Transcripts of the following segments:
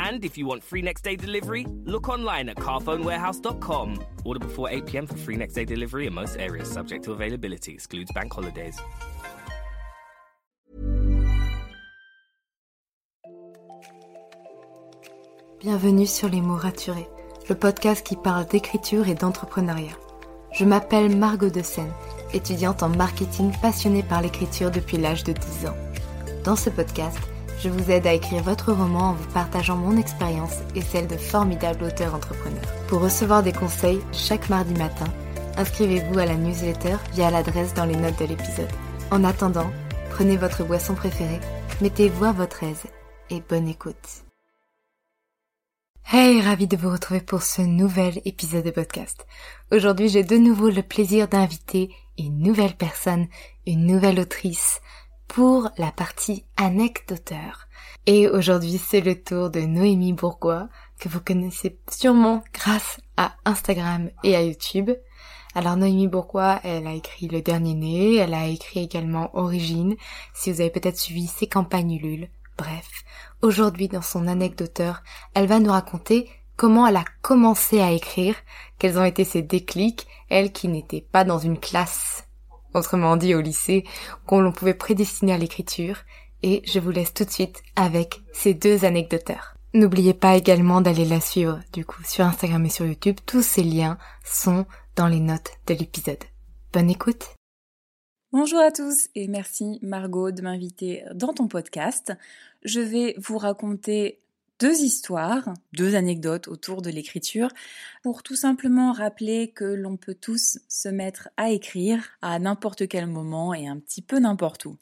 And if you want free next-day delivery, look online at carphonewarehouse.com. Order before 8 p.m. for free next-day delivery in most areas, subject to availability, excludes bank holidays. Bienvenue sur Les Moraturés, le podcast qui parle d'écriture et d'entrepreneuriat. Je m'appelle Margot de Senne, étudiante en marketing passionnée par l'écriture depuis l'âge de 10 ans. Dans ce podcast, je vous aide à écrire votre roman en vous partageant mon expérience et celle de formidables auteurs entrepreneurs. Pour recevoir des conseils chaque mardi matin, inscrivez-vous à la newsletter via l'adresse dans les notes de l'épisode. En attendant, prenez votre boisson préférée, mettez-vous à votre aise et bonne écoute. Hey, ravi de vous retrouver pour ce nouvel épisode de podcast. Aujourd'hui, j'ai de nouveau le plaisir d'inviter une nouvelle personne, une nouvelle autrice pour la partie anecdoteur. Et aujourd'hui, c'est le tour de Noémie Bourgois, que vous connaissez sûrement grâce à Instagram et à YouTube. Alors Noémie Bourgois, elle a écrit Le Dernier Né, elle a écrit également Origines, si vous avez peut-être suivi ses campagnes Ulule. Bref, aujourd'hui dans son anecdoteur, elle va nous raconter comment elle a commencé à écrire, quels ont été ses déclics, elle qui n'était pas dans une classe, autrement dit au lycée, où l'on pouvait prédestiner à l'écriture, et je vous laisse tout de suite avec ces deux anecdoteurs. N'oubliez pas également d'aller la suivre, du coup, sur Instagram et sur YouTube, tous ces liens sont dans les notes de l'épisode. Bonne écoute! Bonjour à tous et merci Margot de m'inviter dans ton podcast. Je vais vous raconter deux histoires, deux anecdotes autour de l'écriture pour tout simplement rappeler que l'on peut tous se mettre à écrire à n'importe quel moment et un petit peu n'importe où.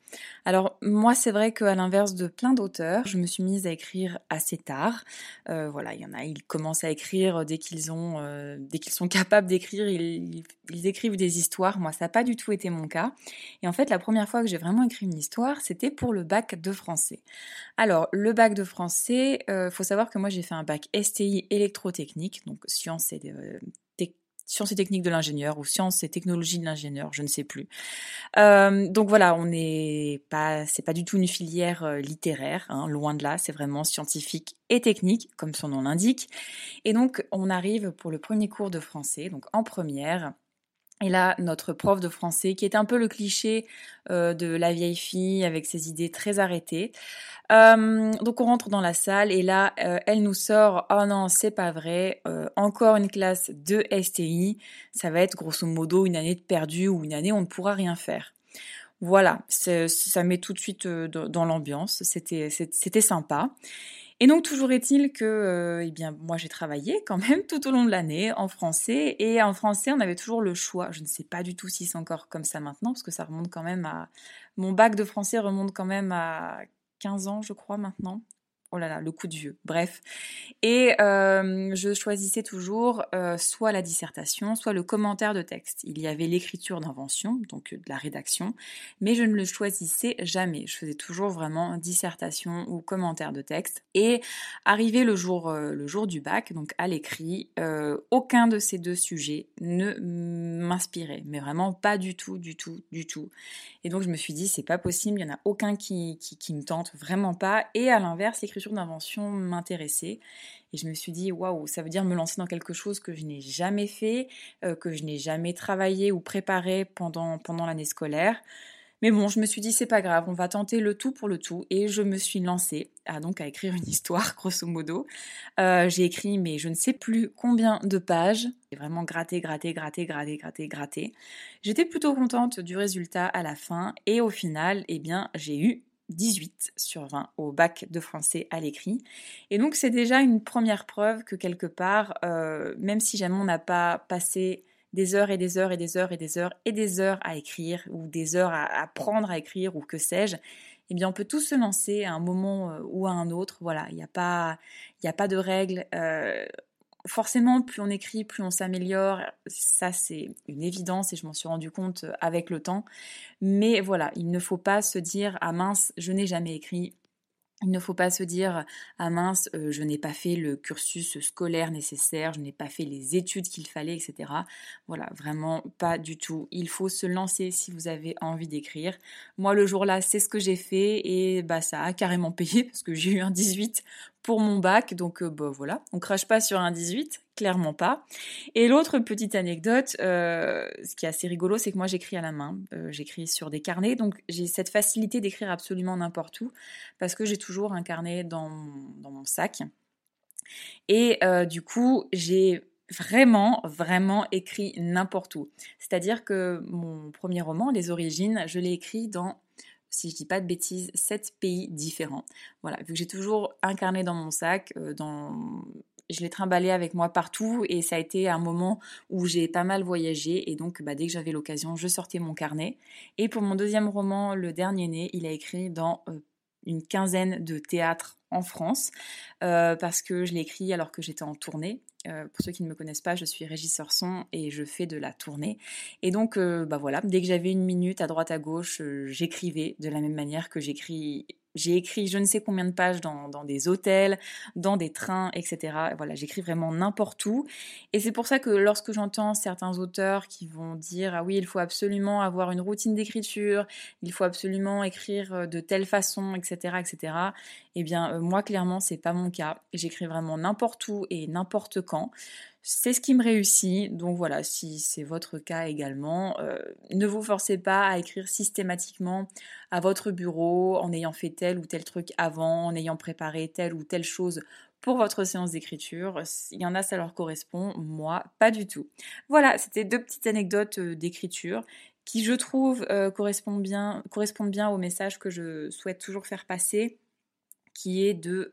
Alors moi c'est vrai qu'à l'inverse de plein d'auteurs, je me suis mise à écrire assez tard. Voilà, il y en a, ils commencent à écrire dès qu'ils sont capables d'écrire, ils écrivent des histoires. Moi, ça n'a pas du tout été mon cas. Et en fait, la première fois que j'ai vraiment écrit une histoire, c'était pour le bac de français. Alors, le bac de français, faut savoir que moi, j'ai fait un bac STI électrotechnique, donc sciences et techniques de l'ingénieur ou sciences et technologies de l'ingénieur, je ne sais plus. Donc voilà, c'est pas du tout une filière littéraire, hein, loin de là, c'est vraiment scientifique et technique, comme son nom l'indique. Et donc, on arrive pour le premier cours de français, donc en première. Et là, notre prof de français, qui est un peu le cliché de la vieille fille avec ses idées très arrêtées. Donc on rentre dans la salle et là, elle nous sort « Oh non, c'est pas vrai, encore une classe de STI, ça va être grosso modo une année de perdu ou une année où on ne pourra rien faire ». Voilà, ça met tout de suite dans l'ambiance, c'était sympa. Et donc toujours est-il que moi j'ai travaillé quand même tout au long de l'année en français et en français on avait toujours le choix. Je ne sais pas du tout si c'est encore comme ça maintenant parce que ça remonte quand même à... Mon bac de français remonte quand même à 15 ans je crois maintenant. Oh là là, le coup de vieux, bref. Et je choisissais toujours soit la dissertation, soit le commentaire de texte. Il y avait l'écriture d'invention, donc de la rédaction, mais je ne le choisissais jamais. Je faisais toujours vraiment dissertation ou commentaire de texte. Et arrivé le jour du bac, donc à l'écrit, aucun de ces deux sujets ne m'inspirait, mais vraiment pas du tout, du tout, du tout. Et donc je me suis dit, c'est pas possible, il n'y en a aucun qui me tente, vraiment pas. Et à l'inverse, l'écriture d'invention m'intéressait et je me suis dit waouh, ça veut dire me lancer dans quelque chose que je n'ai jamais fait, que je n'ai jamais travaillé ou préparé pendant l'année scolaire. Mais bon, je me suis dit, c'est pas grave, on va tenter le tout pour le tout. Et je me suis lancée à écrire une histoire, grosso modo. J'ai écrit, mais je ne sais plus combien de pages. J'ai vraiment gratté. J'étais plutôt contente du résultat à la fin. Et au final, j'ai eu 18 sur 20 au bac de français à l'écrit. Et donc, c'est déjà une première preuve que quelque part, même si jamais on n'a pas passé des heures à écrire, ou des heures à apprendre à écrire, ou que sais-je, on peut tous se lancer à un moment ou à un autre. Voilà, il n'y a pas de règles. Forcément, plus on écrit, plus on s'améliore. Ça, c'est une évidence et je m'en suis rendu compte avec le temps. Mais voilà, il ne faut pas se dire « Ah mince, je n'ai jamais écrit ». Il ne faut pas se dire « Ah mince, je n'ai pas fait le cursus scolaire nécessaire, je n'ai pas fait les études qu'il fallait, etc. » Voilà, vraiment pas du tout. Il faut se lancer si vous avez envie d'écrire. Moi, le jour-là, c'est ce que j'ai fait et ça a carrément payé parce que j'ai eu un 18 pour mon bac. Donc voilà, on crache pas sur un 18, clairement pas. Et l'autre petite anecdote, ce qui est assez rigolo, c'est que moi j'écris à la main. J'écris sur des carnets, donc j'ai cette facilité d'écrire absolument n'importe où parce que j'ai toujours un carnet dans mon sac. Et du coup, j'ai vraiment écrit n'importe où. C'est-à-dire que mon premier roman, Les Origines, je l'ai écrit dans, si je dis pas de bêtises, 7 pays différents. Voilà, vu que j'ai toujours un carnet dans mon sac, je l'ai trimballé avec moi partout et ça a été un moment où j'ai pas mal voyagé et donc dès que j'avais l'occasion, je sortais mon carnet. Et pour mon deuxième roman, Le Dernier Né, il a écrit dans une quinzaine de théâtres en France parce que je l'ai écrit alors que j'étais en tournée. Pour ceux qui ne me connaissent pas, je suis régisseur son et je fais de la tournée. Et donc, voilà, dès que j'avais une minute à droite à gauche, j'écrivais de la même manière que j'ai écrit je ne sais combien de pages dans des hôtels, dans des trains, etc. Voilà, j'écris vraiment n'importe où. Et c'est pour ça que lorsque j'entends certains auteurs qui vont dire « Ah oui, il faut absolument avoir une routine d'écriture, il faut absolument écrire de telle façon, etc. etc. » moi, clairement, c'est pas mon cas. J'écris vraiment n'importe où et n'importe quand. C'est ce qui me réussit, donc voilà, si c'est votre cas également, ne vous forcez pas à écrire systématiquement à votre bureau en ayant fait tel ou tel truc avant, en ayant préparé telle ou telle chose pour votre séance d'écriture. Il y en a, ça leur correspond, moi, pas du tout. Voilà, c'était 2 petites anecdotes d'écriture qui, je trouve, correspondent bien au message que je souhaite toujours faire passer, qui est de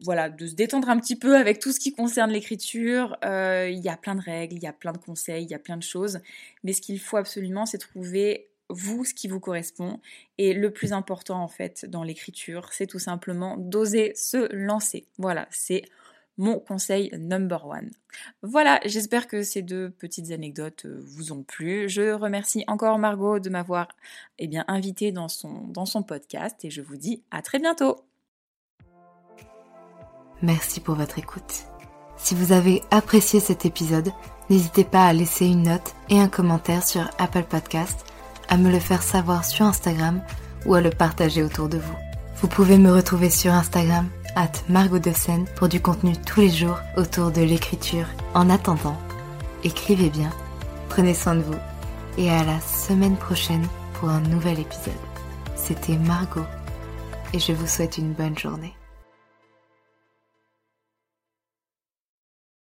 se détendre un petit peu avec tout ce qui concerne l'écriture. Il y a plein de règles, il y a plein de conseils, il y a plein de choses. Mais ce qu'il faut absolument, c'est trouver, vous, ce qui vous correspond. Et le plus important, en fait, dans l'écriture, c'est tout simplement d'oser se lancer. Voilà, c'est mon conseil #1. Voilà, j'espère que ces 2 petites anecdotes vous ont plu. Je remercie encore Margot de m'avoir invitée dans son podcast et je vous dis à très bientôt. Merci pour votre écoute. Si vous avez apprécié cet épisode, n'hésitez pas à laisser une note et un commentaire sur Apple Podcasts, à me le faire savoir sur Instagram ou à le partager autour de vous. Vous pouvez me retrouver sur Instagram @margotdessenne pour du contenu tous les jours autour de l'écriture. En attendant, écrivez bien, prenez soin de vous et à la semaine prochaine pour un nouvel épisode. C'était Margot et je vous souhaite une bonne journée.